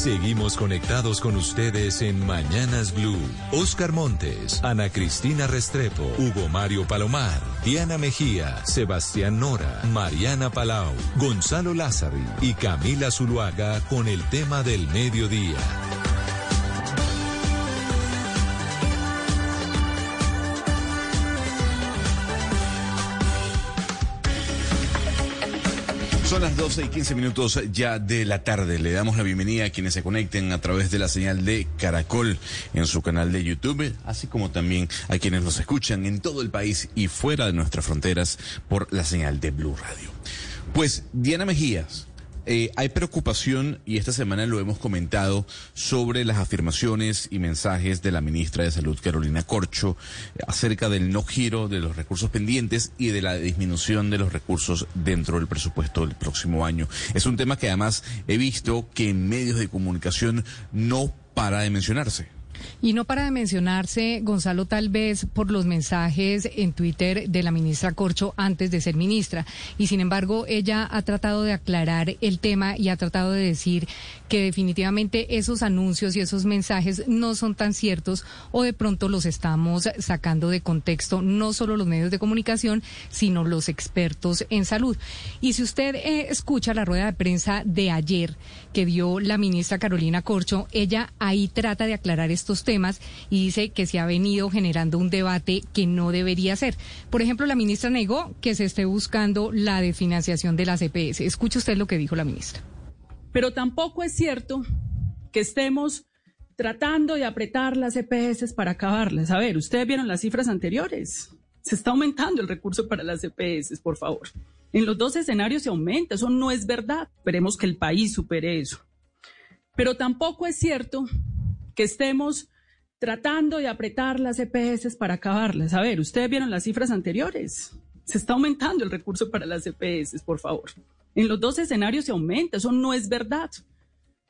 Seguimos conectados con ustedes en Mañanas Blue. Óscar Montes, Ana Cristina Restrepo, Hugo Mario Palomar, Diana Mejía, Sebastián Nora, Mariana Palau, Gonzalo Lázaro y Camila Zuluaga con el tema del mediodía. Son las 12:15 ya de la tarde. Le damos la bienvenida a quienes se conecten a través de la señal de Caracol en su canal de YouTube, así como también a quienes nos escuchan en todo el país y fuera de nuestras fronteras por la señal de Blue Radio. Pues, Diana Mejía, hay preocupación, y esta semana lo hemos comentado, sobre las afirmaciones y mensajes de la ministra de Salud, Carolina Corcho, acerca del no giro de los recursos pendientes y de la disminución de los recursos dentro del presupuesto del próximo año. Es un tema que además he visto que en medios de comunicación no para de mencionarse. Y no para de mencionarse, Gonzalo, tal vez por los mensajes en Twitter de la ministra Corcho antes de ser ministra. Y sin embargo, ella ha tratado de aclarar el tema y ha tratado de decir que definitivamente esos anuncios y esos mensajes no son tan ciertos, o de pronto los estamos sacando de contexto, no solo los medios de comunicación, sino los expertos en salud. Y si usted escucha la rueda de prensa de ayer que dio la ministra Carolina Corcho, ella ahí trata de aclarar esto temas y dice que se ha venido generando un debate que no debería ser. Por ejemplo, la ministra negó que se esté buscando la desfinanciación de las EPS. Escuche usted lo que dijo la ministra. Pero tampoco es cierto que estemos tratando de apretar las EPS para acabarlas. A ver, ustedes vieron las cifras anteriores. Se está aumentando el recurso para las EPS, por favor. En los dos escenarios se aumenta, eso no es verdad. Esperemos que el país supere eso. Pero tampoco es cierto que estemos tratando de apretar las EPS para acabarlas. A ver, ustedes vieron las cifras anteriores. Se está aumentando el recurso para las EPS, por favor. En los dos escenarios se aumenta, eso no es verdad.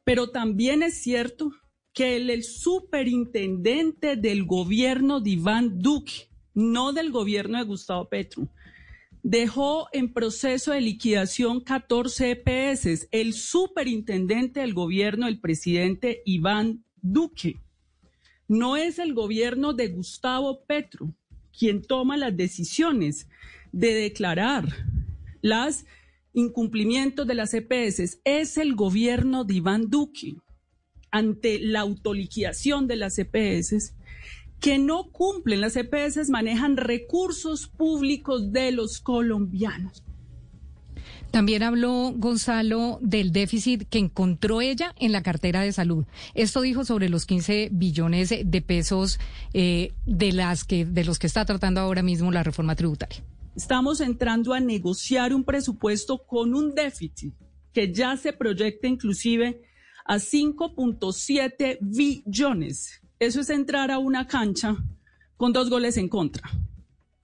Pero también es cierto que el superintendente del gobierno de Iván Duque, no del gobierno de Gustavo Petro, dejó en proceso de liquidación 14 EPS. El superintendente del gobierno del presidente Iván Duque. No es el gobierno de Gustavo Petro quien toma las decisiones de declarar los incumplimientos de las EPS. Es el gobierno de Iván Duque, ante la autoliquidación de las EPS, que no cumplen. Las EPS manejan recursos públicos de los colombianos. También habló, Gonzalo, del déficit que encontró ella en la cartera de salud. Esto dijo sobre los 15 billones de pesos de los que está tratando ahora mismo la reforma tributaria. Estamos entrando a negociar un presupuesto con un déficit que ya se proyecta inclusive a 5.7 billones. Eso es entrar a una cancha con 2 goles en contra.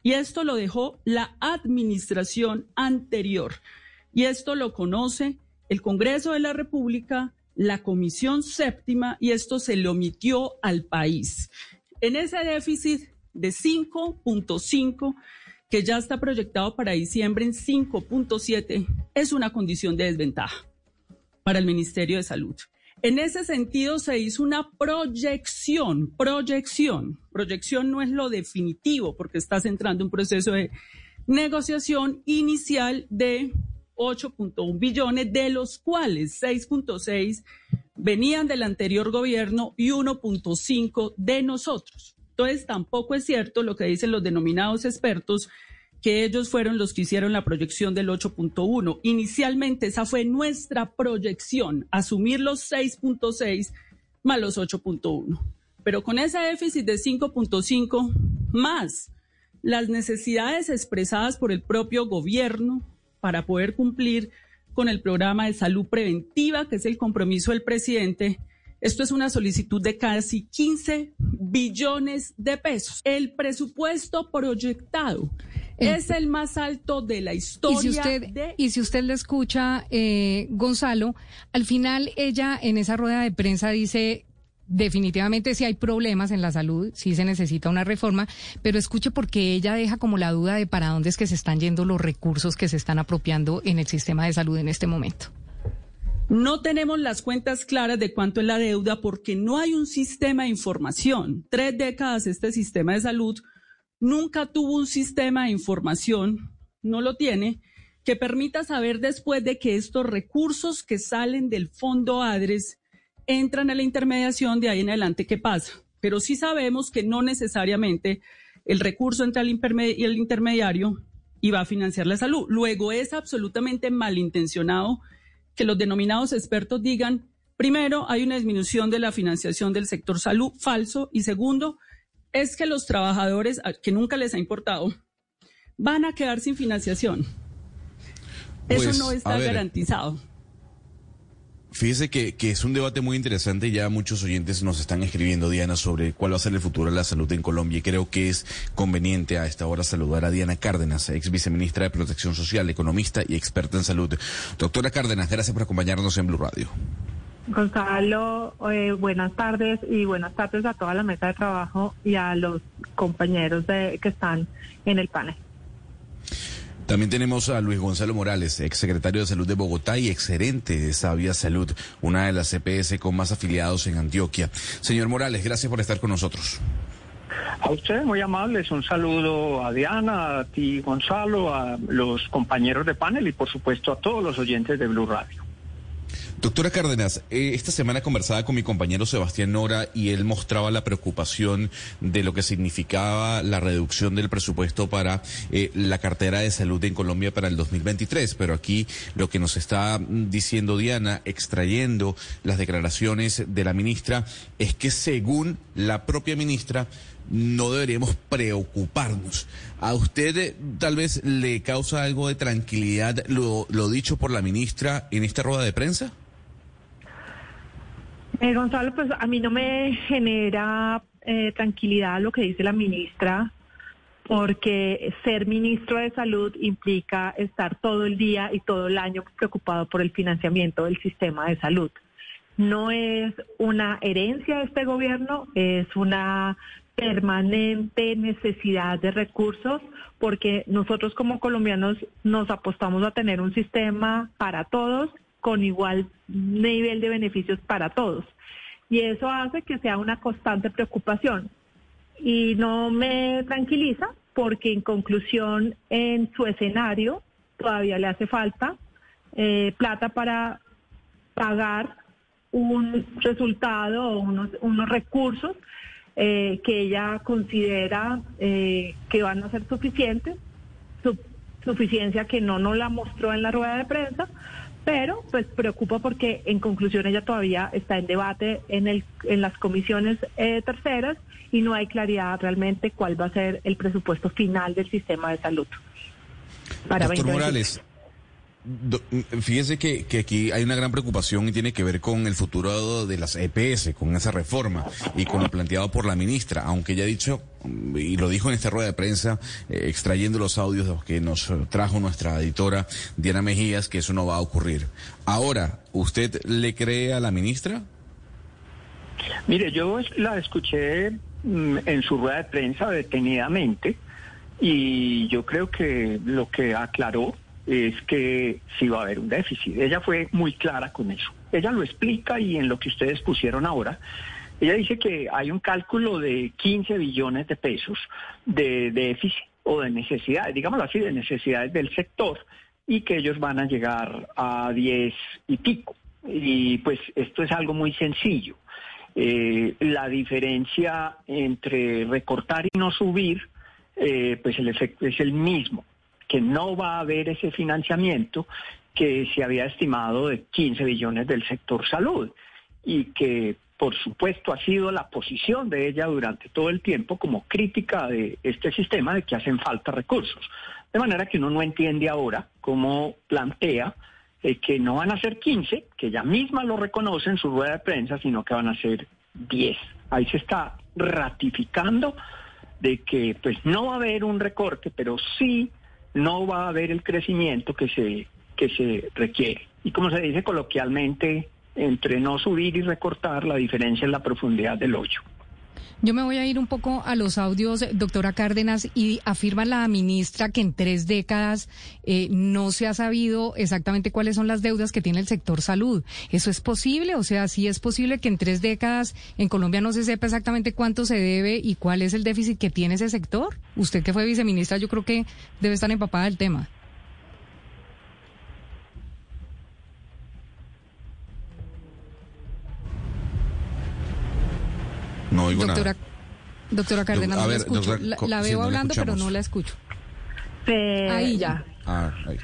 Y esto lo dejó la administración anterior. Y esto lo conoce el Congreso de la República, la Comisión Séptima, y esto se le omitió al país. En ese déficit de 5.5, que ya está proyectado para diciembre en 5.7, es una condición de desventaja para el Ministerio de Salud. En ese sentido se hizo una proyección. Proyección no es lo definitivo, porque estás entrando en un proceso de negociación inicial de 8.1 billones, de los cuales 6.6 venían del anterior gobierno y 1.5 de nosotros. Entonces, tampoco es cierto lo que dicen los denominados expertos, que ellos fueron los que hicieron la proyección del 8.1. Inicialmente, esa fue nuestra proyección, asumir los 6.6 más los 8.1. Pero con ese déficit de 5.5 más las necesidades expresadas por el propio gobierno, para poder cumplir con el programa de salud preventiva, que es el compromiso del presidente, esto es una solicitud de casi 15 billones de pesos. El presupuesto proyectado es el más alto de la historia. Y si usted le escucha, Gonzalo, al final ella en esa rueda de prensa dice: definitivamente sí hay problemas en la salud, sí se necesita una reforma, pero escuche, porque ella deja como la duda de para dónde es que se están yendo los recursos que se están apropiando en el sistema de salud en este momento. No tenemos las cuentas claras de cuánto es la deuda porque no hay un sistema de información. 3 décadas este sistema de salud nunca tuvo un sistema de información, no lo tiene, que permita saber después de que estos recursos que salen del fondo ADRES entran a la intermediación, de ahí en adelante qué pasa. Pero sí sabemos que no necesariamente el recurso entra al intermediario y va a financiar la salud. Luego es absolutamente malintencionado que los denominados expertos digan, primero, hay una disminución de la financiación del sector salud, falso, y segundo, es que los trabajadores, que nunca les ha importado, van a quedar sin financiación. Pues, eso no está garantizado. Fíjese que es un debate muy interesante, ya muchos oyentes nos están escribiendo, Diana, sobre cuál va a ser el futuro de la salud en Colombia, y creo que es conveniente a esta hora saludar a Diana Cárdenas, ex viceministra de Protección Social, economista y experta en salud. Doctora Cárdenas, gracias por acompañarnos en Blue Radio. Gonzalo, buenas tardes, y buenas tardes a toda la mesa de trabajo y a los compañeros que están en el panel. También tenemos a Luis Gonzalo Morales, exsecretario de Salud de Bogotá y exgerente de Sabia Salud, una de las EPS con más afiliados en Antioquia. Señor Morales, gracias por estar con nosotros. A ustedes, muy amables, un saludo a Diana, a ti Gonzalo, a los compañeros de panel y por supuesto a todos los oyentes de Blue Radio. Doctora Cárdenas, esta semana conversaba con mi compañero Sebastián Nora y él mostraba la preocupación de lo que significaba la reducción del presupuesto para la cartera de salud en Colombia para el 2023, pero aquí lo que nos está diciendo Diana, extrayendo las declaraciones de la ministra, es que según la propia ministra, no deberíamos preocuparnos. ¿A usted tal vez le causa algo de tranquilidad lo dicho por la ministra en esta rueda de prensa? Gonzalo, pues a mí no me genera tranquilidad lo que dice la ministra, porque ser ministro de salud implica estar todo el día y todo el año preocupado por el financiamiento del sistema de salud. No es una herencia de este gobierno, es una permanente necesidad de recursos, porque nosotros como colombianos nos apostamos a tener un sistema para todos con igual nivel de beneficios para todos. Y eso hace que sea una constante preocupación. Y no me tranquiliza porque en conclusión en su escenario todavía le hace falta plata para pagar un resultado o unos recursos que ella considera que van a ser suficientes, suficiencia que no la mostró en la rueda de prensa, pero pues preocupa porque en conclusión ella todavía está en debate en las comisiones terceras y no hay claridad realmente cuál va a ser el presupuesto final del sistema de salud para 2020. Doctor Morales, fíjese que aquí hay una gran preocupación y tiene que ver con el futuro de las EPS, con esa reforma y con lo planteado por la ministra, aunque ella ha dicho, y lo dijo en esta rueda de prensa, extrayendo los audios de los que nos trajo nuestra editora Diana Mejía, que eso no va a ocurrir. Ahora, ¿usted le cree a la ministra? Mire, yo la escuché en su rueda de prensa detenidamente y yo creo que lo que aclaró es que sí va a haber un déficit. Ella fue muy clara con eso. Ella lo explica y en lo que ustedes pusieron ahora, ella dice que hay un cálculo de 15 billones de pesos de déficit o de necesidades, digámoslo así, de necesidades del sector y que ellos van a llegar a 10 y pico. Y pues esto es algo muy sencillo. La diferencia entre recortar y no subir, pues el efecto es el mismo, que no va a haber ese financiamiento que se había estimado de 15 billones del sector salud y que, por supuesto, ha sido la posición de ella durante todo el tiempo como crítica de este sistema de que hacen falta recursos. De manera que uno no entiende ahora cómo plantea que no van a ser 15, que ella misma lo reconoce en su rueda de prensa, sino que van a ser 10. Ahí se está ratificando de que pues no va a haber un recorte, pero sí no va a haber el crecimiento que se requiere. Y como se dice coloquialmente, entre no subir y recortar, la diferencia es la profundidad del hoyo. Yo me voy a ir un poco a los audios, doctora Cárdenas, y afirma la ministra que en 3 décadas no se ha sabido exactamente cuáles son las deudas que tiene el sector salud. ¿Eso es posible? O sea, ¿sí es posible que en 3 décadas en Colombia no se sepa exactamente cuánto se debe y cuál es el déficit que tiene ese sector? Usted que fue viceministra, yo creo que debe estar empapada del tema. No oigo nada. Doctora Cárdenas, no la escucho. La veo hablando, pero no la escucho. Ahí ya. Ahí.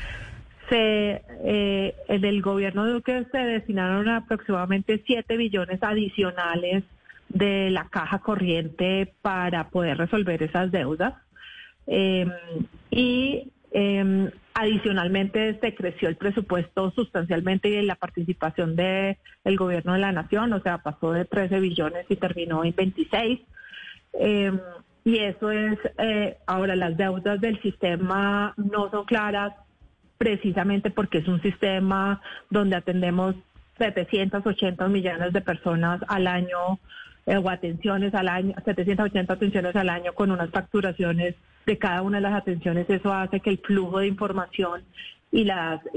En el gobierno de Duque se destinaron aproximadamente 7 billones adicionales de la caja corriente para poder resolver esas deudas. Adicionalmente se creció el presupuesto sustancialmente y la participación del gobierno de la nación, o sea, pasó de 13 billones y terminó en 26. Y eso es, ahora las deudas del sistema no son claras precisamente porque es un sistema donde atendemos 780 millones de personas al año o atenciones al año, 780 atenciones al año con unas facturaciones de cada una de las atenciones. Eso hace que el flujo de información y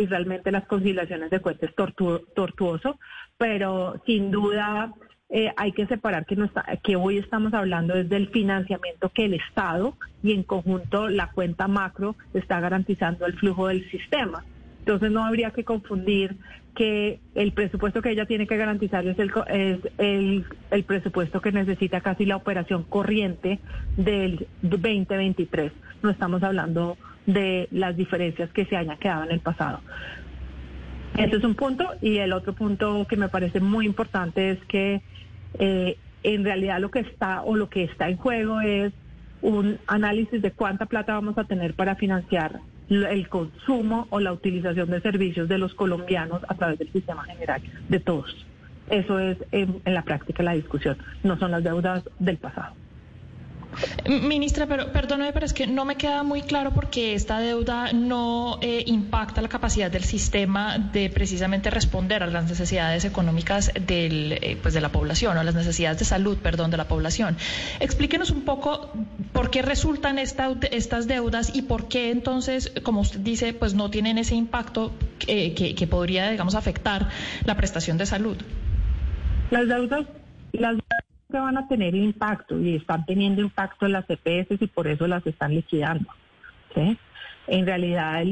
realmente las conciliaciones de cuentas es tortuoso, pero sin duda hay que separar que hoy estamos hablando es del financiamiento que el Estado y en conjunto la cuenta macro está garantizando el flujo del sistema. Entonces no habría que confundir que el presupuesto que ella tiene que garantizar es el presupuesto que necesita casi la operación corriente del 2023. No estamos hablando de las diferencias que se hayan quedado en el pasado. Ese es un punto. Y el otro punto que me parece muy importante es que en realidad lo que está en juego es un análisis de cuánta plata vamos a tener para financiar el consumo o la utilización de servicios de los colombianos a través del sistema general de todos. Eso es en la práctica la discusión, no son las deudas del pasado. Ministra, pero perdóneme, pero es que no me queda muy claro porque esta deuda no impacta la capacidad del sistema de precisamente responder a las necesidades económicas de la población, o las necesidades de salud, perdón, de la población. Explíquenos un poco por qué resultan estas deudas y por qué entonces, como usted dice, pues no tienen ese impacto que podría, digamos, afectar la prestación de salud. Las deudas que van a tener impacto y están teniendo impacto en las EPS y por eso las están liquidando, ¿sí? En realidad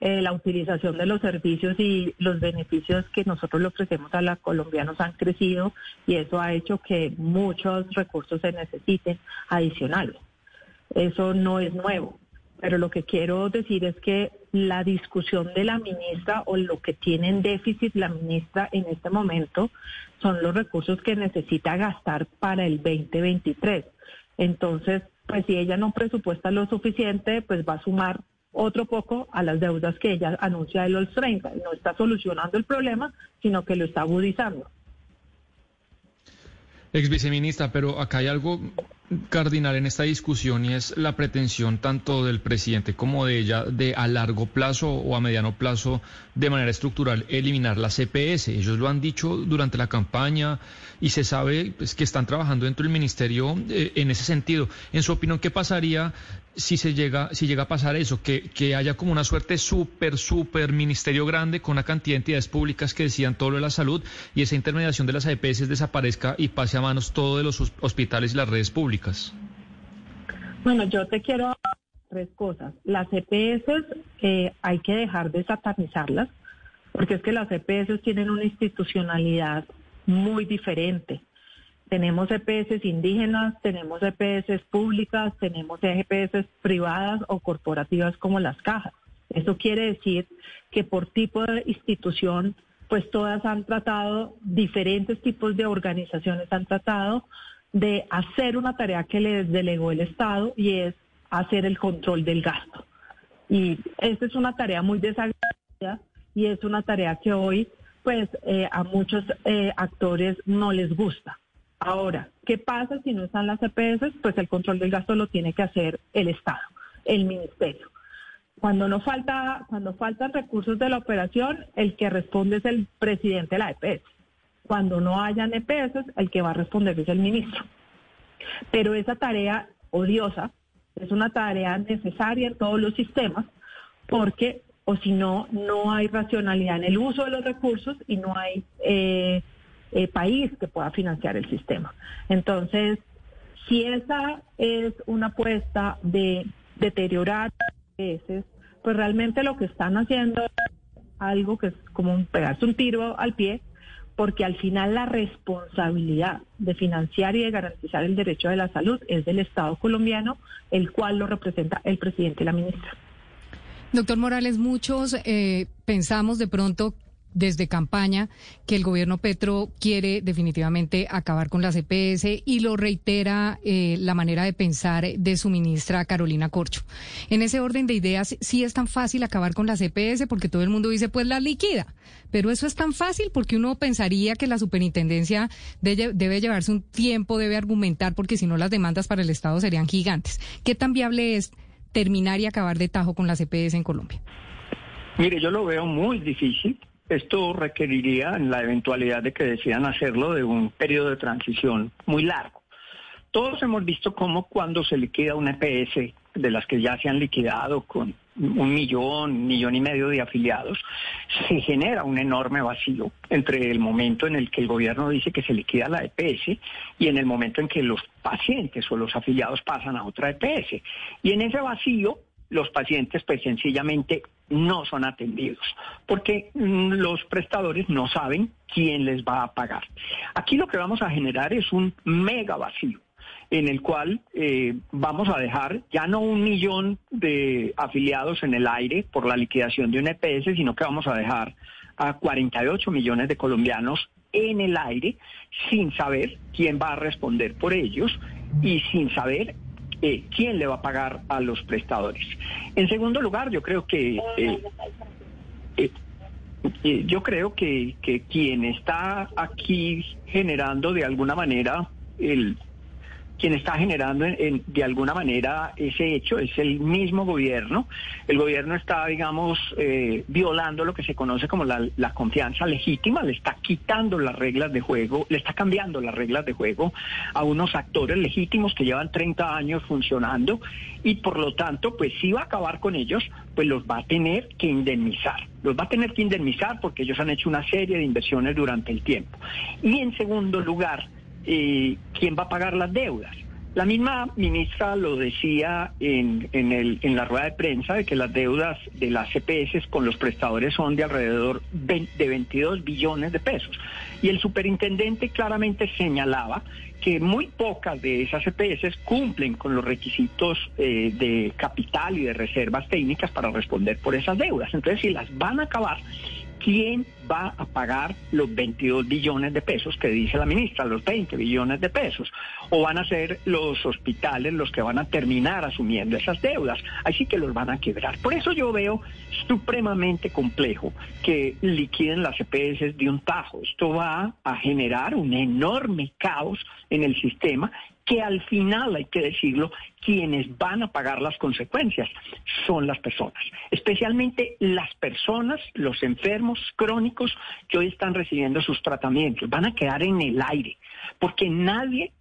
la utilización de los servicios y los beneficios que nosotros le ofrecemos a los colombianos han crecido y eso ha hecho que muchos recursos se necesiten adicionales. Eso no es nuevo, pero lo que quiero decir es que la discusión de la ministra o lo que tiene en déficit la ministra en este momento son los recursos que necesita gastar para el 2023. Entonces, pues si ella no presupuesta lo suficiente, pues va a sumar otro poco a las deudas que ella anuncia de los 30. No está solucionando el problema, sino que lo está agudizando. Exviceministra, pero acá hay algo cardinal en esta discusión y es la pretensión tanto del presidente como de ella de a largo plazo o a mediano plazo de manera estructural eliminar las EPS. Ellos lo han dicho durante la campaña y se sabe pues, que están trabajando dentro del ministerio en ese sentido. En su opinión, ¿qué pasaría si llega a pasar eso? Que haya como una suerte súper ministerio grande con una cantidad de entidades públicas que decían todo lo de la salud y esa intermediación de las EPS desaparezca y pase a manos todo de los hospitales y las redes públicas. Bueno, yo te quiero hablar de 3 cosas. Las EPS hay que dejar de satanizarlas porque es que las EPS tienen una institucionalidad muy diferente. Tenemos EPS indígenas, tenemos EPS públicas, tenemos EPS privadas o corporativas como las cajas. Eso quiere decir que por tipo de institución, pues todas han tratado, diferentes tipos de organizaciones han tratado de hacer una tarea que les delegó el Estado y es hacer el control del gasto. Y esta es una tarea muy desagradable y es una tarea que hoy pues a muchos actores no les gusta. Ahora, ¿qué pasa si no están las EPS? Pues el control del gasto lo tiene que hacer el Estado, el ministerio. Cuando faltan recursos de la operación, el que responde es el presidente de la EPS. Cuando no hayan EPS, el que va a responder es el ministro. Pero esa tarea odiosa es una tarea necesaria en todos los sistemas, porque o si no, no hay racionalidad en el uso de los recursos y no hay país que pueda financiar el sistema. Entonces, si esa es una apuesta de deteriorar veces, pues realmente lo que están haciendo es algo que es como pegarse un tiro al pie, porque al final la responsabilidad de financiar y de garantizar el derecho de la salud es del Estado colombiano, el cual lo representa el presidente y la ministra. Doctor Morales, muchos pensamos de pronto desde campaña que el gobierno Petro quiere definitivamente acabar con las EPS y lo reitera la manera de pensar de su ministra Carolina Corcho. En ese orden de ideas, sí es tan fácil acabar con las EPS porque todo el mundo dice, pues la liquida, pero eso es tan fácil porque uno pensaría que la superintendencia debe llevarse un tiempo, debe argumentar, porque si no las demandas para el Estado serían gigantes. ¿Qué tan viable es terminar y acabar de tajo con las EPS en Colombia? Mire, yo lo veo muy difícil. Esto requeriría, en la eventualidad de que decidan hacerlo, de un periodo de transición muy largo. Todos hemos visto cómo cuando se liquida una EPS, de las que ya se han liquidado con 1.000.000, 1.5 millones de afiliados, se genera un enorme vacío entre el momento en el que el gobierno dice que se liquida la EPS y en el momento en que los pacientes o los afiliados pasan a otra EPS. Y en ese vacío, los pacientes pues sencillamente no son atendidos, porque los prestadores no saben quién les va a pagar. Aquí lo que vamos a generar es un mega vacío, en el cual vamos a dejar ya no 1 millón de afiliados en el aire por la liquidación de una EPS, sino que vamos a dejar a 48 millones de colombianos en el aire sin saber quién va a responder por ellos y sin saber quién le va a pagar a los prestadores. En segundo lugar, yo creo que quien está aquí generando de alguna manera ese hecho es el mismo gobierno. El gobierno está, digamos, violando lo que se conoce como la confianza legítima, le está quitando las reglas de juego, le está cambiando las reglas de juego a unos actores legítimos que llevan 30 años funcionando y por lo tanto, pues si va a acabar con ellos, pues los va a tener que indemnizar. Los va a tener que indemnizar porque ellos han hecho una serie de inversiones durante el tiempo. Y en segundo lugar, ¿quién va a pagar las deudas? La misma ministra lo decía en la rueda de prensa, de que las deudas de las EPS con los prestadores son de alrededor de 22 billones de pesos. Y el superintendente claramente señalaba que muy pocas de esas EPS cumplen con los requisitos de capital y de reservas técnicas para responder por esas deudas. Entonces, si las van a acabar, ¿quién va a pagar los 22 billones de pesos que dice la ministra, los 20 billones de pesos? ¿O van a ser los hospitales los que van a terminar asumiendo esas deudas? Así que los van a quebrar. Por eso yo veo supremamente complejo que liquiden las EPS de un tajo. Esto va a generar un enorme caos en el sistema, que al final, hay que decirlo, quienes van a pagar las consecuencias son las personas, especialmente las personas, los enfermos crónicos que hoy están recibiendo sus tratamientos. Van a quedar en el aire, porque nadie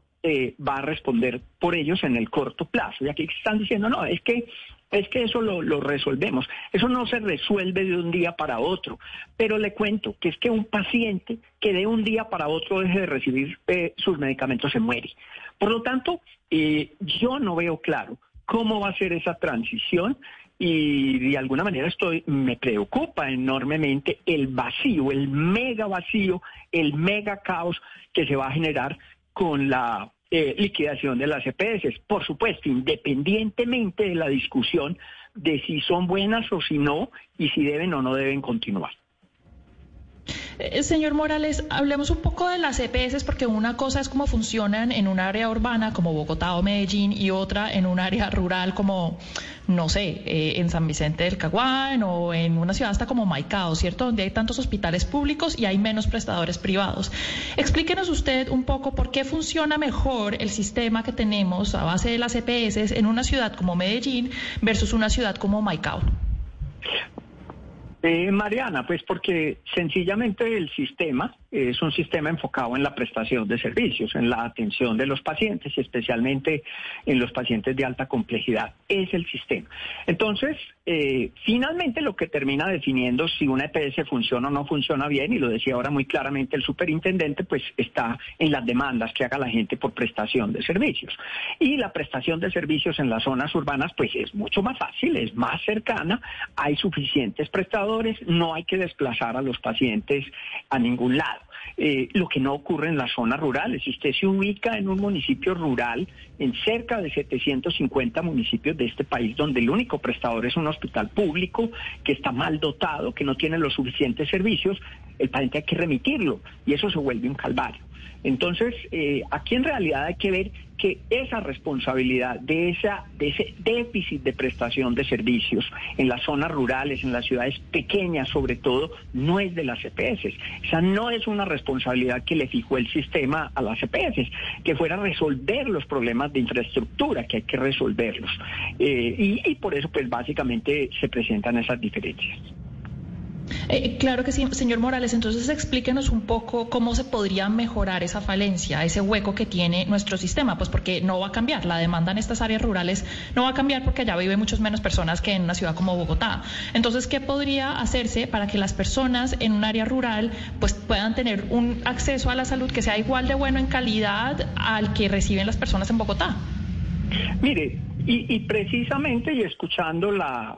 va a responder por ellos en el corto plazo. Y aquí están diciendo, no, es que eso lo resolvemos. Eso no se resuelve de un día para otro. Pero le cuento que es que un paciente que de un día para otro deje de recibir sus medicamentos se muere. Por lo tanto, yo no veo claro cómo va a ser esa transición y de alguna manera me preocupa enormemente el vacíó, el mega vacío, el mega caos que se va a generar con la liquidación de las EPS. Por supuesto, independientemente de la discusión de si son buenas o si no y si deben o no deben continuar. Señor Morales, hablemos un poco de las EPS, porque una cosa es cómo funcionan en un área urbana como Bogotá o Medellín y otra en un área rural como, no sé, en San Vicente del Caguán o en una ciudad hasta como Maicao, ¿cierto? Donde hay tantos hospitales públicos y hay menos prestadores privados. Explíquenos usted un poco por qué funciona mejor el sistema que tenemos a base de las EPS en una ciudad como Medellín versus una ciudad como Maicao. Mariana, pues porque sencillamente el sistema es un sistema enfocado en la prestación de servicios, en la atención de los pacientes, especialmente en los pacientes de alta complejidad. Es el sistema. Entonces, finalmente lo que termina definiendo si una EPS funciona o no funciona bien, y lo decía ahora muy claramente el superintendente, pues está en las demandas que haga la gente por prestación de servicios. Y la prestación de servicios en las zonas urbanas, pues es mucho más fácil, es más cercana, hay suficientes prestadores, no hay que desplazar a los pacientes a ningún lado. Lo que no ocurre en las zonas rurales. Si usted se ubica en un municipio rural, en cerca de 750 municipios de este país, donde el único prestador es un hospital público que está mal dotado, que no tiene los suficientes servicios, el paciente hay que remitirlo y eso se vuelve un calvario. Entonces, aquí en realidad hay que ver que esa responsabilidad de ese déficit de prestación de servicios en las zonas rurales, en las ciudades pequeñas sobre todo, no es de las EPS. Esa no es una responsabilidad que le fijó el sistema a las EPS, que fuera resolver los problemas de infraestructura, que hay que resolverlos. Y por eso, pues, básicamente se presentan esas diferencias. Claro que sí, señor Morales. Entonces, explíquenos un poco cómo se podría mejorar esa falencia, ese hueco que tiene nuestro sistema, pues porque no va a cambiar. La demanda en estas áreas rurales no va a cambiar porque allá viven muchas menos personas que en una ciudad como Bogotá. Entonces, ¿qué podría hacerse para que las personas en un área rural pues puedan tener un acceso a la salud que sea igual de bueno en calidad al que reciben las personas en Bogotá? Mire, y precisamente, y escuchando la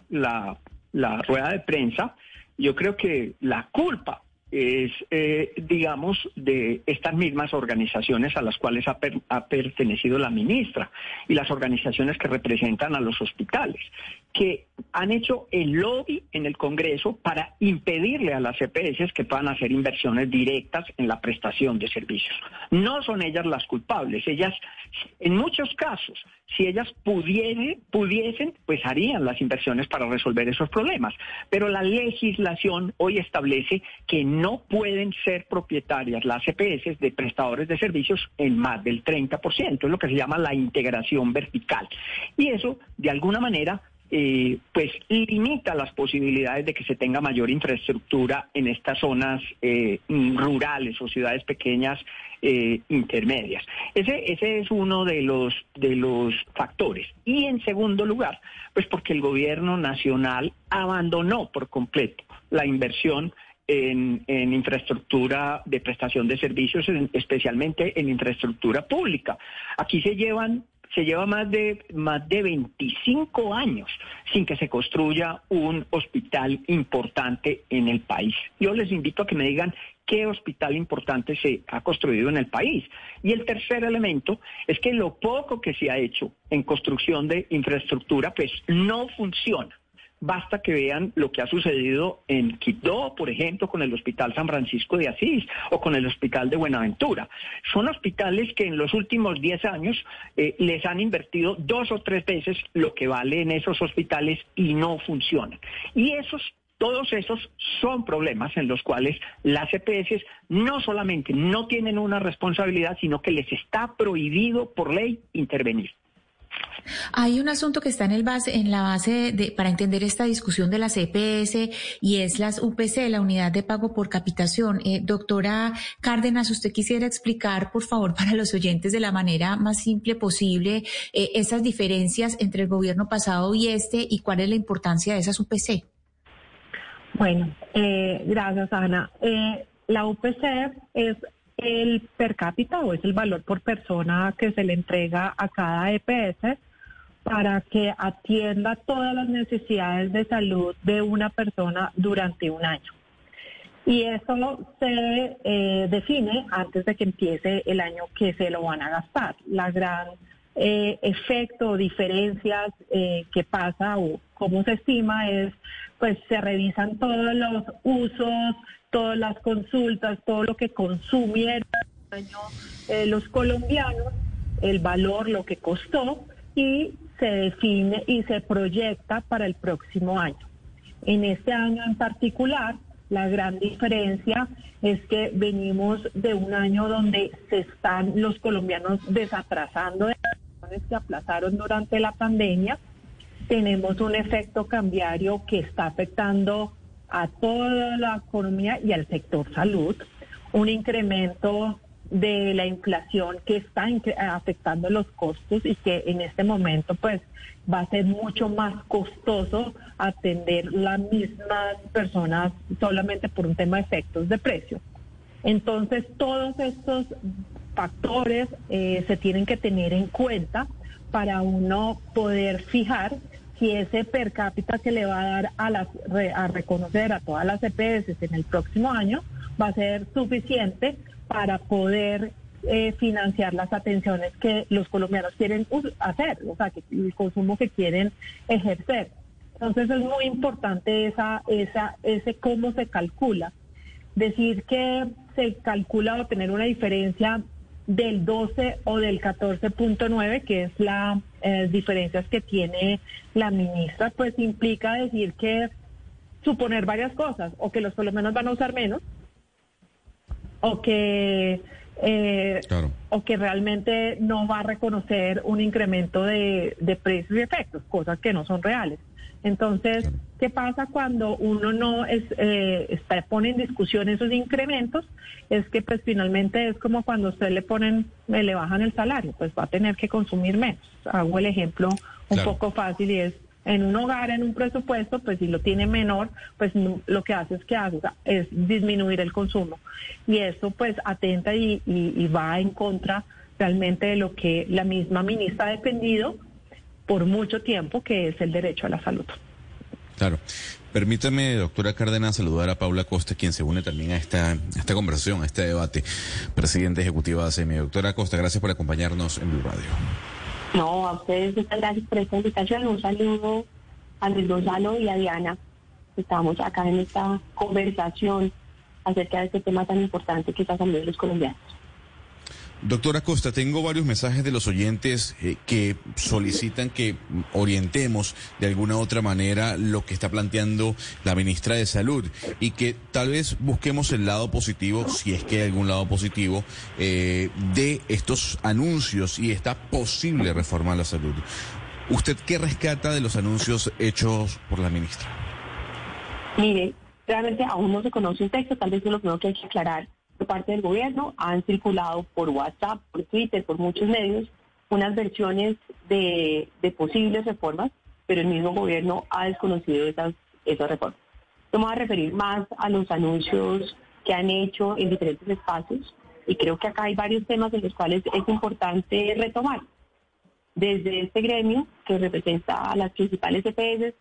rueda de prensa, yo creo que la culpa es, digamos, de estas mismas organizaciones a las cuales ha pertenecido la ministra y las organizaciones que representan a los hospitales, que han hecho el lobby en el Congreso para impedirle a las EPS que puedan hacer inversiones directas en la prestación de servicios. No son ellas las culpables. Ellas, en muchos casos, si ellas pudiesen, pues harían las inversiones para resolver esos problemas. Pero la legislación hoy establece que no pueden ser propietarias las EPS de prestadores de servicios en más del 30%. Es lo que se llama la integración vertical. Y eso, de alguna manera, pues limita las posibilidades de que se tenga mayor infraestructura en estas zonas rurales o ciudades pequeñas intermedias. Ese es uno de los factores. Y en segundo lugar, pues porque el gobierno nacional abandonó por completo la inversión en infraestructura de prestación de servicios, especialmente en infraestructura pública. Aquí se lleva más de 25 años sin que se construya un hospital importante en el país. Yo les invito a que me digan qué hospital importante se ha construido en el país. Y el tercer elemento es que lo poco que se ha hecho en construcción de infraestructura, pues no funciona. Basta que vean lo que ha sucedido en Quito, por ejemplo, con el Hospital San Francisco de Asís o con el Hospital de Buenaventura. Son hospitales que en los últimos 10 años les han invertido 2 o 3 veces lo que valen esos hospitales y no funcionan. Y todos esos son problemas en los cuales las EPS no solamente no tienen una responsabilidad, sino que les está prohibido por ley intervenir. Hay un asunto que está en la base para entender esta discusión de las EPS y es las UPC, la unidad de pago por capitación. Doctora Cárdenas, usted quisiera explicar, por favor, para los oyentes de la manera más simple posible esas diferencias entre el gobierno pasado y este y cuál es la importancia de esas UPC. Bueno, gracias, Ana. La UPC es el per cápita o es el valor por persona que se le entrega a cada EPS para que atienda todas las necesidades de salud de una persona durante un año. Y eso se define antes de que empiece el año que se lo van a gastar. La gran efecto o diferencias que pasa o cómo se estima es, pues se revisan todos los usos, todas las consultas, todo lo que consumieron los colombianos, el valor, lo que costó, y se define y se proyecta para el próximo año. En este año en particular, la gran diferencia es que venimos de un año donde se están los colombianos desatrasando de las acciones que aplazaron durante la pandemia. Tenemos un efecto cambiario que está afectando a toda la economía y al sector salud, un incremento de la inflación que está afectando los costos y que en este momento pues va a ser mucho más costoso atender las mismas personas solamente por un tema de efectos de precio. Entonces todos estos factores se tienen que tener en cuenta para uno poder fijar si ese per cápita que le va a dar a reconocer a todas las EPS en el próximo año va a ser suficiente para poder financiar las atenciones que los colombianos quieren hacer, o sea, que el consumo que quieren ejercer. Entonces es muy importante ese cómo se calcula. Decir que se calcula obtener una diferencia del 12 o del 14.9, que es las diferencias que tiene la ministra, pues implica decir que suponer varias cosas, o que los colombianos van a usar menos, o que realmente no va a reconocer un incremento de precios y efectos, cosas que no son reales. Entonces, claro, ¿qué pasa cuando uno no pone en discusión esos incrementos? Es que pues finalmente es como cuando a usted le bajan el salario, pues va a tener que consumir menos. Hago el ejemplo un poco fácil y es en un hogar, en un presupuesto, pues si lo tiene menor, pues lo que hace es disminuir el consumo. Y eso pues atenta y va en contra realmente de lo que la misma ministra ha defendido por mucho tiempo, que es el derecho a la salud. Claro. Permítame, doctora Cárdenas, saludar a Paula Costa, quien se une también a esta conversación, a este debate. Presidenta ejecutiva de Cemi. Doctora Costa, gracias por acompañarnos en Blue Radio. No, a ustedes muchas gracias por esta invitación. Un saludo a Luis Gonzalo y a Diana. Estamos acá en esta conversación acerca de este tema tan importante que está hablando de los colombianos. Doctora Costa, tengo varios mensajes de los oyentes que solicitan que orientemos de alguna u otra manera lo que está planteando la ministra de Salud y que tal vez busquemos el lado positivo, si es que hay algún lado positivo, de estos anuncios y esta posible reforma a la salud. ¿Usted qué rescata de los anuncios hechos por la ministra? Mire, realmente aún no se conoce el texto, tal vez es lo primero que hay que aclarar. Por parte del gobierno han circulado por WhatsApp, por Twitter, por muchos medios, unas versiones de posibles reformas, pero el mismo gobierno ha desconocido esas reformas. Yo me voy a referir más a los anuncios que han hecho en diferentes espacios y creo que acá hay varios temas en los cuales es importante retomar. Desde este gremio que representa a las principales EPS,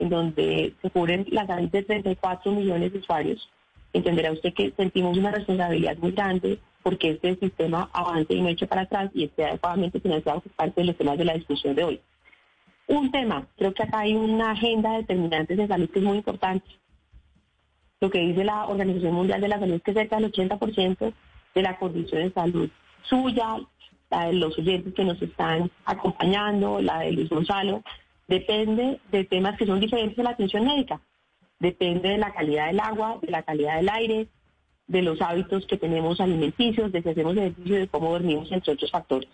en donde se cubren las más de 34 millones de usuarios, entenderá usted que sentimos una responsabilidad muy grande porque este sistema avance y no eche para atrás y esté adecuadamente financiado, que es parte de los temas de la discusión de hoy. Un tema, creo que acá hay una agenda de determinantes de salud que es muy importante. Lo que dice la Organización Mundial de la Salud es que cerca del 80% de la condición de salud suya, la de los oyentes que nos están acompañando, la de Luis Gonzalo, depende de temas que son diferentes de la atención médica. Depende de la calidad del agua, de la calidad del aire, de los hábitos que tenemos alimenticios, de si hacemos ejercicio, de cómo dormimos, entre otros factores.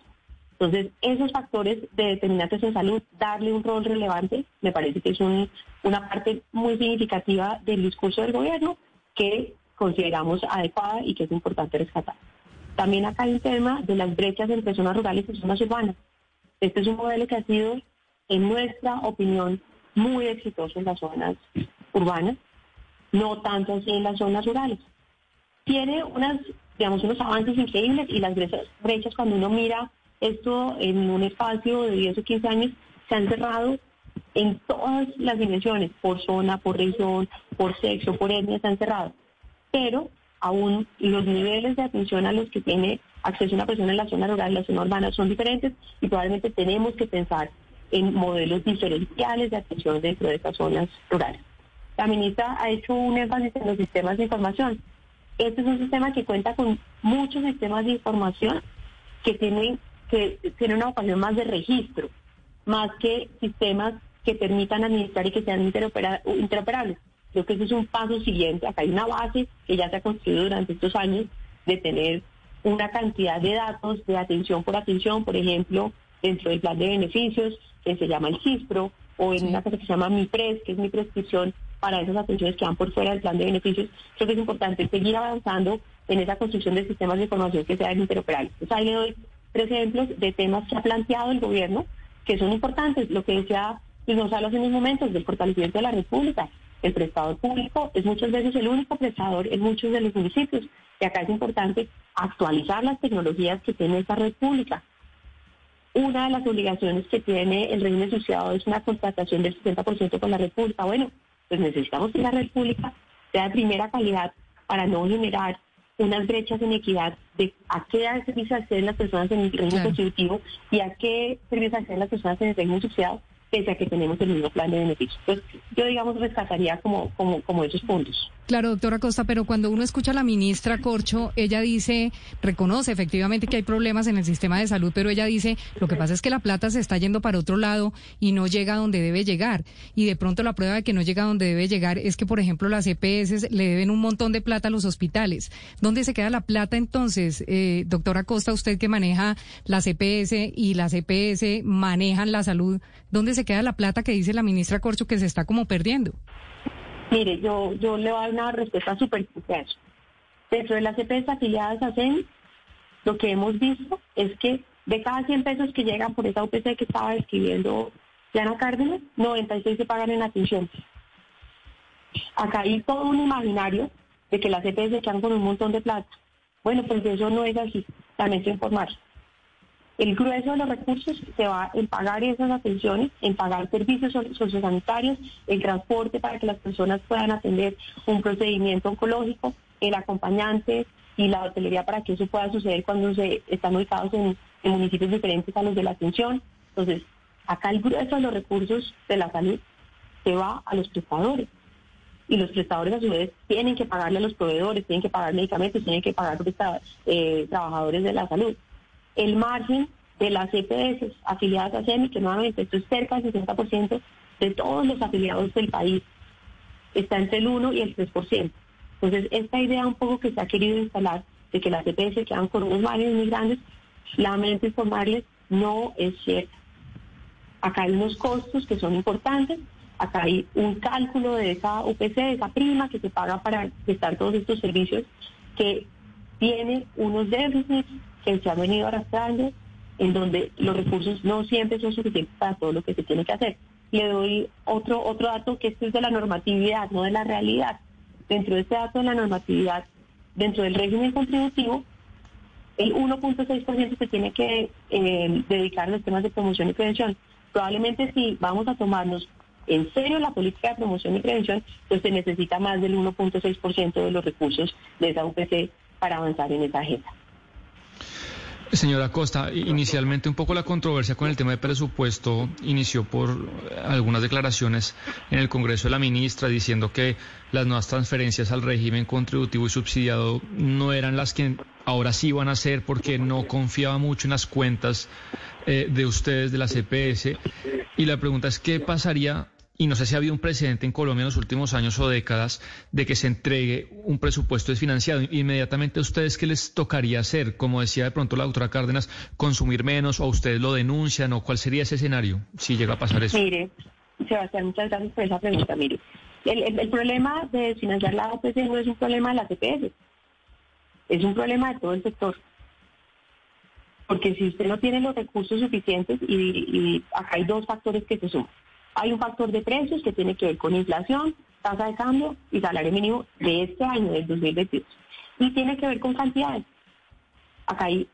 Entonces, esos factores de determinantes de salud, darle un rol relevante, me parece que es una parte muy significativa del discurso del gobierno que consideramos adecuada y que es importante rescatar. También acá hay un tema de las brechas entre zonas rurales y zonas urbanas. Este es un modelo que ha sido, en nuestra opinión, muy exitoso en las zonas urbanas, no tanto así en las zonas rurales. Tiene unos avances increíbles y las brechas, cuando uno mira esto en un espacio de 10 o 15 años, se han cerrado en todas las dimensiones, por zona, por región, por sexo, por etnia, se han cerrado. Pero aún los niveles de atención a los que tiene acceso una persona en la zona rural y la zona urbana son diferentes y probablemente tenemos que pensar en modelos diferenciales de atención dentro de estas zonas rurales. La ministra ha hecho un énfasis en los sistemas de información. Este es un sistema que cuenta con muchos sistemas de información que tiene una vocación más de registro, más que sistemas que permitan administrar y que sean interoperables. Creo que ese es un paso siguiente. Acá hay una base que ya se ha construido durante estos años de tener una cantidad de datos de atención, por ejemplo, dentro del plan de beneficios, que se llama el CISPRO, o en una cosa que se llama MIPRES, que es mi prescripción, para esas atenciones que van por fuera del plan de beneficios. Creo que es importante seguir avanzando en esa construcción de sistemas de información que sean interoperables. Pues ahí le doy 3 ejemplos de temas que ha planteado el gobierno que son importantes. Lo que decía Luis Gonzalo hace unos momentos del fortalecimiento de la República. El prestador público es muchas veces el único prestador en muchos de los municipios. Y acá es importante actualizar las tecnologías que tiene esta red pública. Una de las obligaciones que tiene el régimen asociado es una contratación del 60% con la red pública. Bueno, pues necesitamos que la red pública sea de primera calidad para no generar unas brechas en equidad de a qué servicio acceden las personas en el régimen contributivo y a qué servicio acceden las personas en el régimen asociado, pese a que tenemos el mismo plan de beneficios. Pues yo, digamos, rescataría como esos puntos. Claro, doctora Costa, pero cuando uno escucha a la ministra Corcho, ella dice, reconoce efectivamente que hay problemas en el sistema de salud, pero ella dice, lo que pasa es que la plata se está yendo para otro lado y no llega donde debe llegar. Y de pronto la prueba de que no llega donde debe llegar es que, por ejemplo, las EPS le deben un montón de plata a los hospitales. ¿Dónde se queda la plata entonces? Doctora Costa, usted que maneja las EPS y las EPS manejan la salud, ¿dónde se queda la plata que dice la ministra Corcho que se está como perdiendo? Mire, yo le voy a dar una respuesta súper clara. Dentro de las EPS afiliadas a Cemi, lo que hemos visto es que de cada 100 pesos que llegan por esa UPC que estaba describiendo Diana Cárdenas, 96 se pagan en atención. Acá hay todo un imaginario de que las EPS quedan con un montón de plata. Bueno, pues eso no es así, también se informar. El grueso de los recursos se va en pagar esas atenciones, en pagar servicios sociosanitarios, el transporte para que las personas puedan atender un procedimiento oncológico, el acompañante y la hotelería para que eso pueda suceder cuando se están ubicados en municipios diferentes a los de la atención. Entonces, acá el grueso de los recursos de la salud se va a los prestadores. Y los prestadores a su vez tienen que pagarle a los proveedores, tienen que pagar medicamentos, tienen que pagar trabajadores de la salud. El margen de las EPS afiliadas a CEMI, que nuevamente esto es cerca del 60% de todos los afiliados del país, está entre el 1 y el 3%. Entonces, esta idea un poco que se ha querido instalar de que las EPS quedan con unos márgenes muy grandes, lamento informarles, no es cierto. Acá hay unos costos que son importantes, acá hay un cálculo de esa UPC, de esa prima que se paga para prestar todos estos servicios, que tiene unos déficits que se han venido arrastrando, en donde los recursos no siempre son suficientes para todo lo que se tiene que hacer. Le doy otro dato, que este es de la normatividad, no de la realidad. Dentro de este dato de la normatividad, dentro del régimen contributivo, el 1.6% se tiene que dedicar a los temas de promoción y prevención. Probablemente si vamos a tomarnos en serio la política de promoción y prevención, pues se necesita más del 1.6% de los recursos de esa UPC para avanzar en esa agenda. Señora Costa, inicialmente un poco la controversia con el tema de presupuesto inició por algunas declaraciones en el Congreso de la ministra diciendo que las nuevas transferencias al régimen contributivo y subsidiado no eran las que ahora sí iban a hacer porque no confiaba mucho en las cuentas de ustedes, de las EPS. Y la pregunta es, ¿qué pasaría? Y no sé si ha habido un precedente en Colombia en los últimos años o décadas de que se entregue un presupuesto desfinanciado. Inmediatamente, ¿a ustedes qué les tocaría hacer? Como decía de pronto la doctora Cárdenas, ¿consumir menos o ustedes lo denuncian? ¿O cuál sería ese escenario si llega a pasar eso? Mire, Sebastián, muchas gracias por esa pregunta. Mire, el problema de desfinanciar la OPC no es un problema de las EPS, es un problema de todo el sector. Porque si usted no tiene los recursos suficientes, y acá hay dos factores que se suman. Hay un factor de precios que tiene que ver con inflación, tasa de cambio y salario mínimo de este año, del 2022. Y tiene que ver con cantidades. Acá hay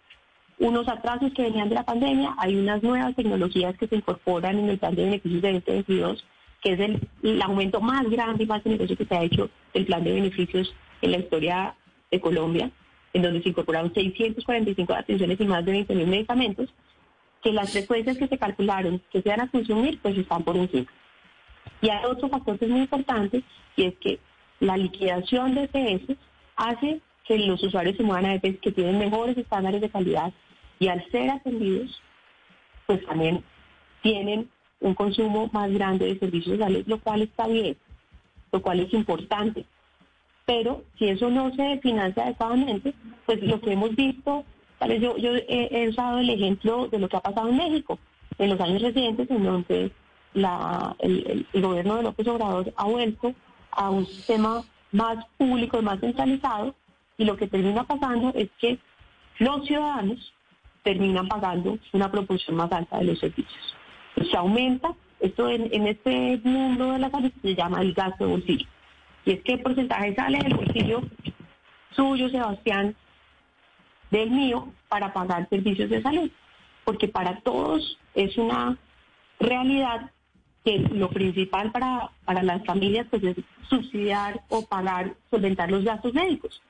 unos atrasos que venían de la pandemia, hay unas nuevas tecnologías que se incorporan en el plan de beneficios de 2022, que es el aumento más grande y más beneficioso que se ha hecho del plan de beneficios en la historia de Colombia, en donde se incorporaron 645 atenciones y más de 20.000 medicamentos, que las frecuencias que se calcularon que se van a consumir, pues están por encima. Y hay otro factor que es muy importante, y es que la liquidación de EPS hace que los usuarios se muevan a EPS que tienen mejores estándares de calidad, y al ser atendidos, pues también tienen un consumo más grande de servicios sociales, lo cual está bien, lo cual es importante. Pero si eso no se financia adecuadamente, pues lo que hemos visto... Yo he usado el ejemplo de lo que ha pasado en México en los años recientes, en donde el gobierno de López Obrador ha vuelto a un sistema más público, más centralizado, y lo que termina pasando es que los ciudadanos terminan pagando una proporción más alta de los servicios. Se aumenta, esto en este mundo de la salud se llama el gasto de bolsillo. Y es que el porcentaje sale del bolsillo suyo, Sebastián, del mío, para pagar servicios de salud. Porque para todos es una realidad que lo principal para las familias pues es subsidiar o pagar, solventar los gastos médicos.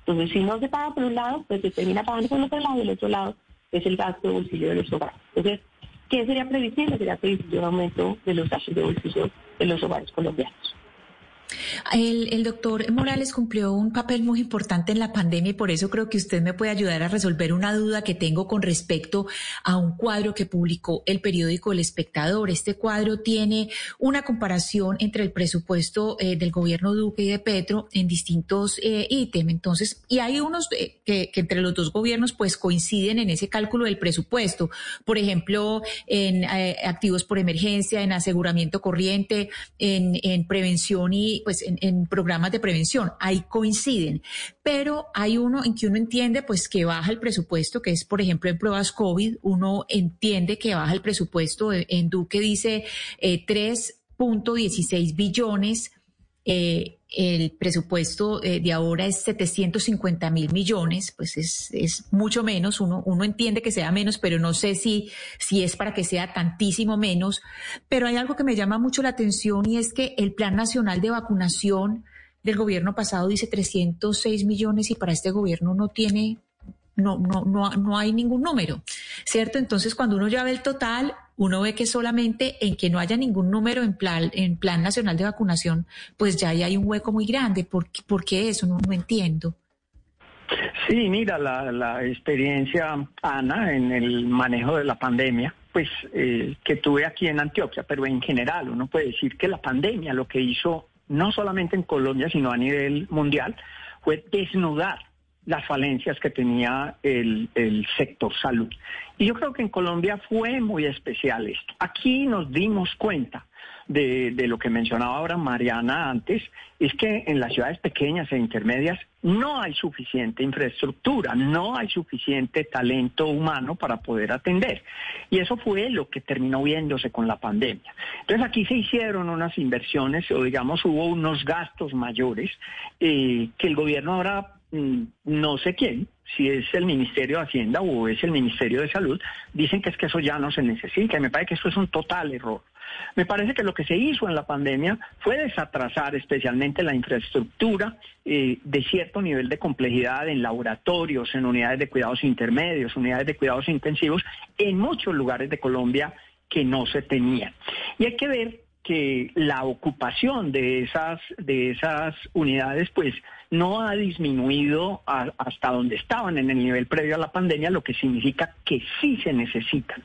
Entonces, si no se paga por un lado, pues se termina pagando por el otro lado, y el otro lado es el gasto de bolsillo de los hogares. Entonces, ¿qué sería previsible? Sería previsible un aumento de los gastos de bolsillo de los hogares colombianos. El doctor Morales cumplió un papel muy importante en la pandemia y por eso creo que usted me puede ayudar a resolver una duda que tengo con respecto a un cuadro que publicó el periódico El Espectador. Este cuadro tiene una comparación entre el presupuesto del gobierno Duque y de Petro en distintos ítems. Entonces, y hay unos que entre los dos gobiernos pues coinciden en ese cálculo del presupuesto. Por ejemplo, en activos por emergencia, en aseguramiento corriente, en prevención y pues en programas de prevención, ahí coinciden, pero hay uno en que uno entiende pues que baja el presupuesto, que es por ejemplo en pruebas COVID, uno entiende que baja el presupuesto, en Duque dice 3.16 billones, el presupuesto de ahora es 750.000 millones, pues es mucho menos, uno entiende que sea menos, pero no sé si es para que sea tantísimo menos. Pero hay algo que me llama mucho la atención y es que el Plan Nacional de Vacunación del gobierno pasado dice 306 millones y para este gobierno no tiene, no hay ningún número, ¿cierto? Entonces, cuando uno ya ve el total, uno ve que solamente en que no haya ningún número en plan nacional de vacunación, pues ya ahí hay un hueco muy grande. ¿Por qué eso? No entiendo. Sí, mira, la experiencia, Ana, en el manejo de la pandemia, pues que tuve aquí en Antioquia, pero en general uno puede decir que la pandemia lo que hizo, no solamente en Colombia, sino a nivel mundial, fue desnudar las falencias que tenía el sector salud. Y yo creo que en Colombia fue muy especial esto. Aquí nos dimos cuenta de lo que mencionaba ahora Mariana antes, es que en las ciudades pequeñas e intermedias no hay suficiente infraestructura, no hay suficiente talento humano para poder atender. Y eso fue lo que terminó viéndose con la pandemia. Entonces aquí se hicieron unas inversiones, o digamos hubo unos gastos mayores que el gobierno ahora, no sé quién, si es el Ministerio de Hacienda o es el Ministerio de Salud, dicen que es que eso ya no se necesita, y me parece que eso es un total error. Me parece que lo que se hizo en la pandemia fue desatrasar especialmente la infraestructura de cierto nivel de complejidad en laboratorios, en unidades de cuidados intermedios, unidades de cuidados intensivos, en muchos lugares de Colombia que no se tenían. Y hay que ver que la ocupación de esas unidades pues no ha disminuido hasta donde estaban en el nivel previo a la pandemia, lo que significa que sí se necesitan.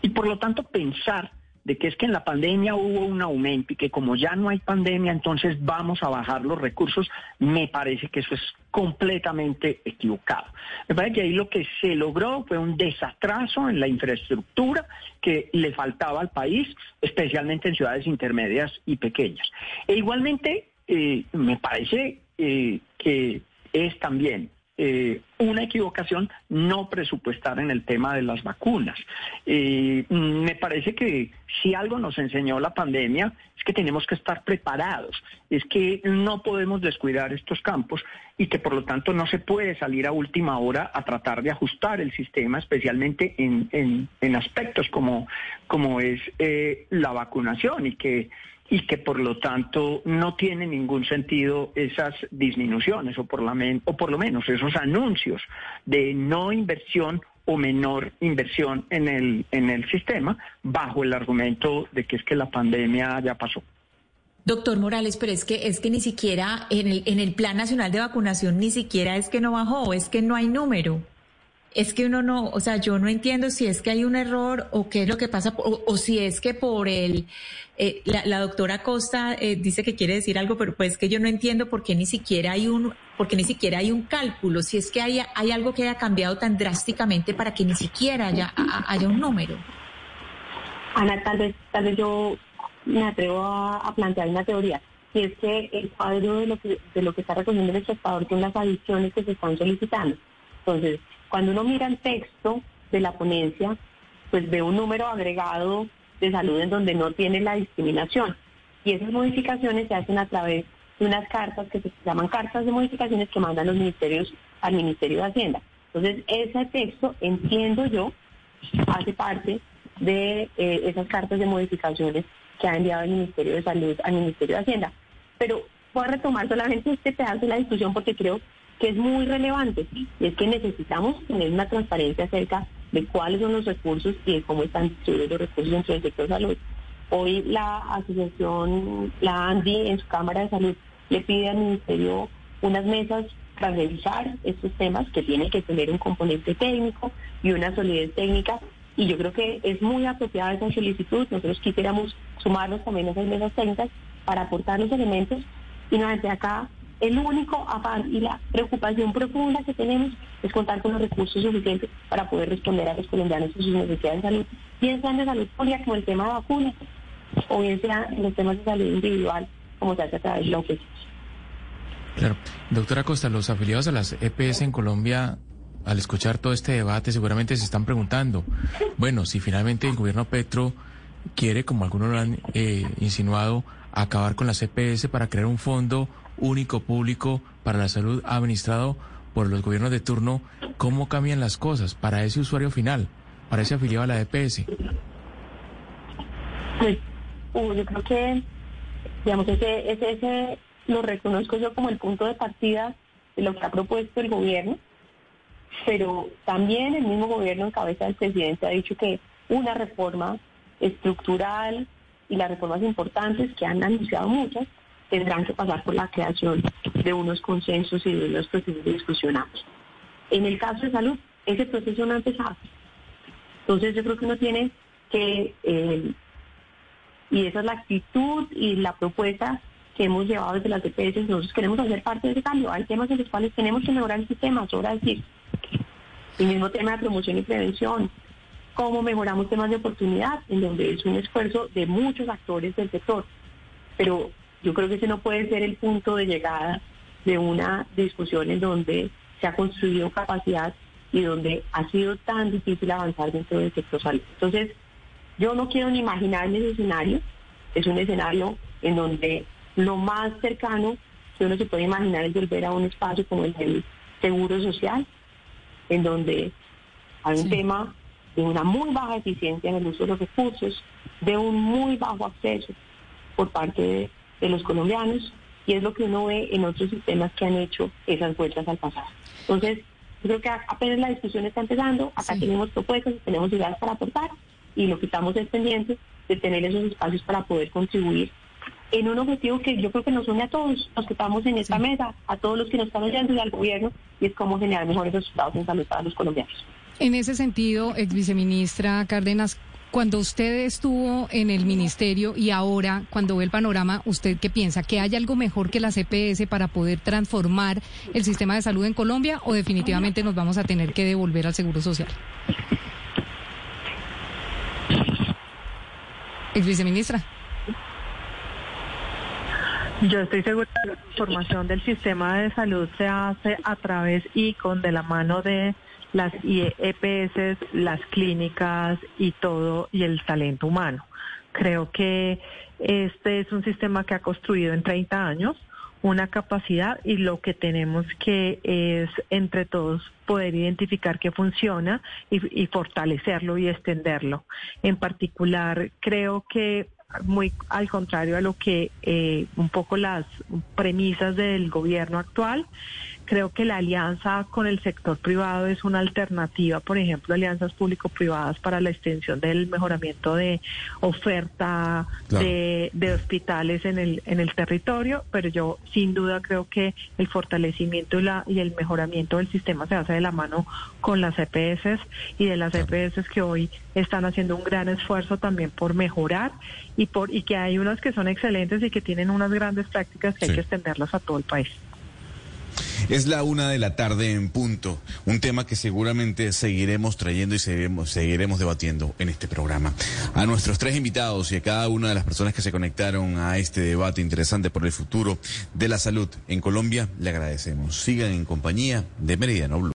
Y por lo tanto pensar de que es que en la pandemia hubo un aumento y que como ya no hay pandemia, entonces vamos a bajar los recursos, me parece que eso es completamente equivocado. Me parece que ahí lo que se logró fue un desatraso en la infraestructura que le faltaba al país, especialmente en ciudades intermedias y pequeñas. E igualmente, me parece que es también una equivocación no presupuestar en el tema de las vacunas. Me parece que si algo nos enseñó la pandemia es que tenemos que estar preparados, es que no podemos descuidar estos campos y que por lo tanto no se puede salir a última hora a tratar de ajustar el sistema, especialmente en aspectos como es la vacunación y que por lo tanto no tiene ningún sentido esas disminuciones o por lo menos esos anuncios de no inversión o menor inversión en el sistema bajo el argumento de que es que la pandemia ya pasó. Doctor Morales, pero es que ni siquiera en el Plan Nacional de Vacunación ni siquiera es que no bajó, es que no hay número. Es que uno no, o sea, yo no entiendo si es que hay un error o qué es lo que pasa, o si es que por la doctora Costa dice que quiere decir algo, pero pues que yo no entiendo por qué ni siquiera hay un cálculo, si es que hay algo que haya cambiado tan drásticamente para que ni siquiera haya un número. Ana, tal vez yo me atrevo a plantear una teoría. si es que el cuadro de lo que está recogiendo el espectador con las adiciones que se están solicitando. Entonces, cuando uno mira el texto de la ponencia, pues ve un número agregado de salud en donde no tiene la discriminación. Y esas modificaciones se hacen a través de unas cartas que se llaman cartas de modificaciones que mandan los ministerios al Ministerio de Hacienda. Entonces, ese texto, entiendo yo, hace parte de esas cartas de modificaciones que ha enviado el Ministerio de Salud al Ministerio de Hacienda. Pero voy a retomar solamente este pedazo de la discusión porque creo que es muy relevante, y es que necesitamos tener una transparencia acerca de cuáles son los recursos y de cómo están distribuidos los recursos dentro del sector de salud. Hoy la asociación, la ANDI, en su Cámara de Salud, le pide al Ministerio unas mesas para revisar estos temas que tienen que tener un componente técnico y una solidez técnica, y yo creo que es muy apropiada esa solicitud. Nosotros quisiéramos sumarnos también a esas mesas técnicas para aportar los elementos, y desde acá el único afán y la preocupación profunda que tenemos es contar con los recursos suficientes para poder responder a los colombianos y sus necesidades de salud, bien sean de salud pública como el tema de vacunas, o bien sea en los temas de salud individual como se hace a través de la OPS. Claro. Doctora Costa, los afiliados a las EPS en Colombia, al escuchar todo este debate, seguramente se están preguntando, bueno, si finalmente el gobierno Petro quiere, como algunos lo han insinuado, acabar con las EPS para crear un fondo único público para la salud administrado por los gobiernos de turno, ¿cómo cambian las cosas para ese usuario final, para ese afiliado a la EPS? Pues, yo creo que, digamos, ese lo reconozco yo como el punto de partida de lo que ha propuesto el gobierno, pero también el mismo gobierno en cabeza del presidente ha dicho que una reforma estructural y las reformas importantes que han anunciado muchas tendrán que pasar por la creación de unos consensos y de unos procesos de discusión amplios. En el caso de salud, ese proceso no ha empezado. Entonces yo creo que uno tiene que, y esa es la actitud y la propuesta que hemos llevado desde las EPS, nosotros queremos hacer parte de ese cambio. Hay temas en los cuales tenemos que mejorar el sistema, sobra decir. El mismo tema de promoción y prevención, cómo mejoramos temas de oportunidad, en donde es un esfuerzo de muchos actores del sector. Pero yo creo que ese no puede ser el punto de llegada de una discusión en donde se ha construido capacidad y donde ha sido tan difícil avanzar dentro del sector salud. Entonces, yo no quiero ni imaginar ese escenario. Es un escenario en donde lo más cercano que uno se puede imaginar es volver a un espacio como el del Seguro Social, en donde hay un tema de una muy baja eficiencia en el uso de los recursos, de un muy bajo acceso por parte de los colombianos, y es lo que uno ve en otros sistemas que han hecho esas vueltas al pasado. Entonces, yo creo que apenas la discusión está empezando, acá tenemos propuestas, tenemos ideas para aportar, y lo que estamos es pendientes de tener esos espacios para poder contribuir en un objetivo que yo creo que nos une a todos los que estamos en esta mesa, a todos los que nos están oyendo y al gobierno, y es cómo generar mejores resultados en salud para los colombianos. En ese sentido, exviceministra Cárdenas, cuando usted estuvo en el ministerio y ahora, cuando ve el panorama, ¿usted qué piensa? ¿Que hay algo mejor que las EPS para poder transformar el sistema de salud en Colombia, o definitivamente nos vamos a tener que devolver al Seguro Social? Exviceministra. Yo estoy segura que la transformación del sistema de salud se hace a través y con de la mano de las EPS, las clínicas y todo, y el talento humano. Creo que este es un sistema que ha construido en 30 años una capacidad, y lo que tenemos que es entre todos poder identificar qué funciona y fortalecerlo y extenderlo. En particular, creo que muy al contrario a lo que un poco las premisas del gobierno actual, creo que la alianza con el sector privado es una alternativa, por ejemplo, alianzas público-privadas para la extensión del mejoramiento de oferta de hospitales en el territorio, pero yo sin duda creo que el fortalecimiento y el mejoramiento del sistema se hace de la mano con las EPS y de las EPS que hoy están haciendo un gran esfuerzo también por mejorar, y que hay unas que son excelentes y que tienen unas grandes prácticas que hay que extenderlas a todo el país. Es la 1:00 p.m. en punto, un tema que seguramente seguiremos trayendo y seguiremos debatiendo en este programa. A nuestros tres invitados y a cada una de las personas que se conectaron a este debate interesante por el futuro de la salud en Colombia, le agradecemos. Sigan en compañía de Meridiano Blue.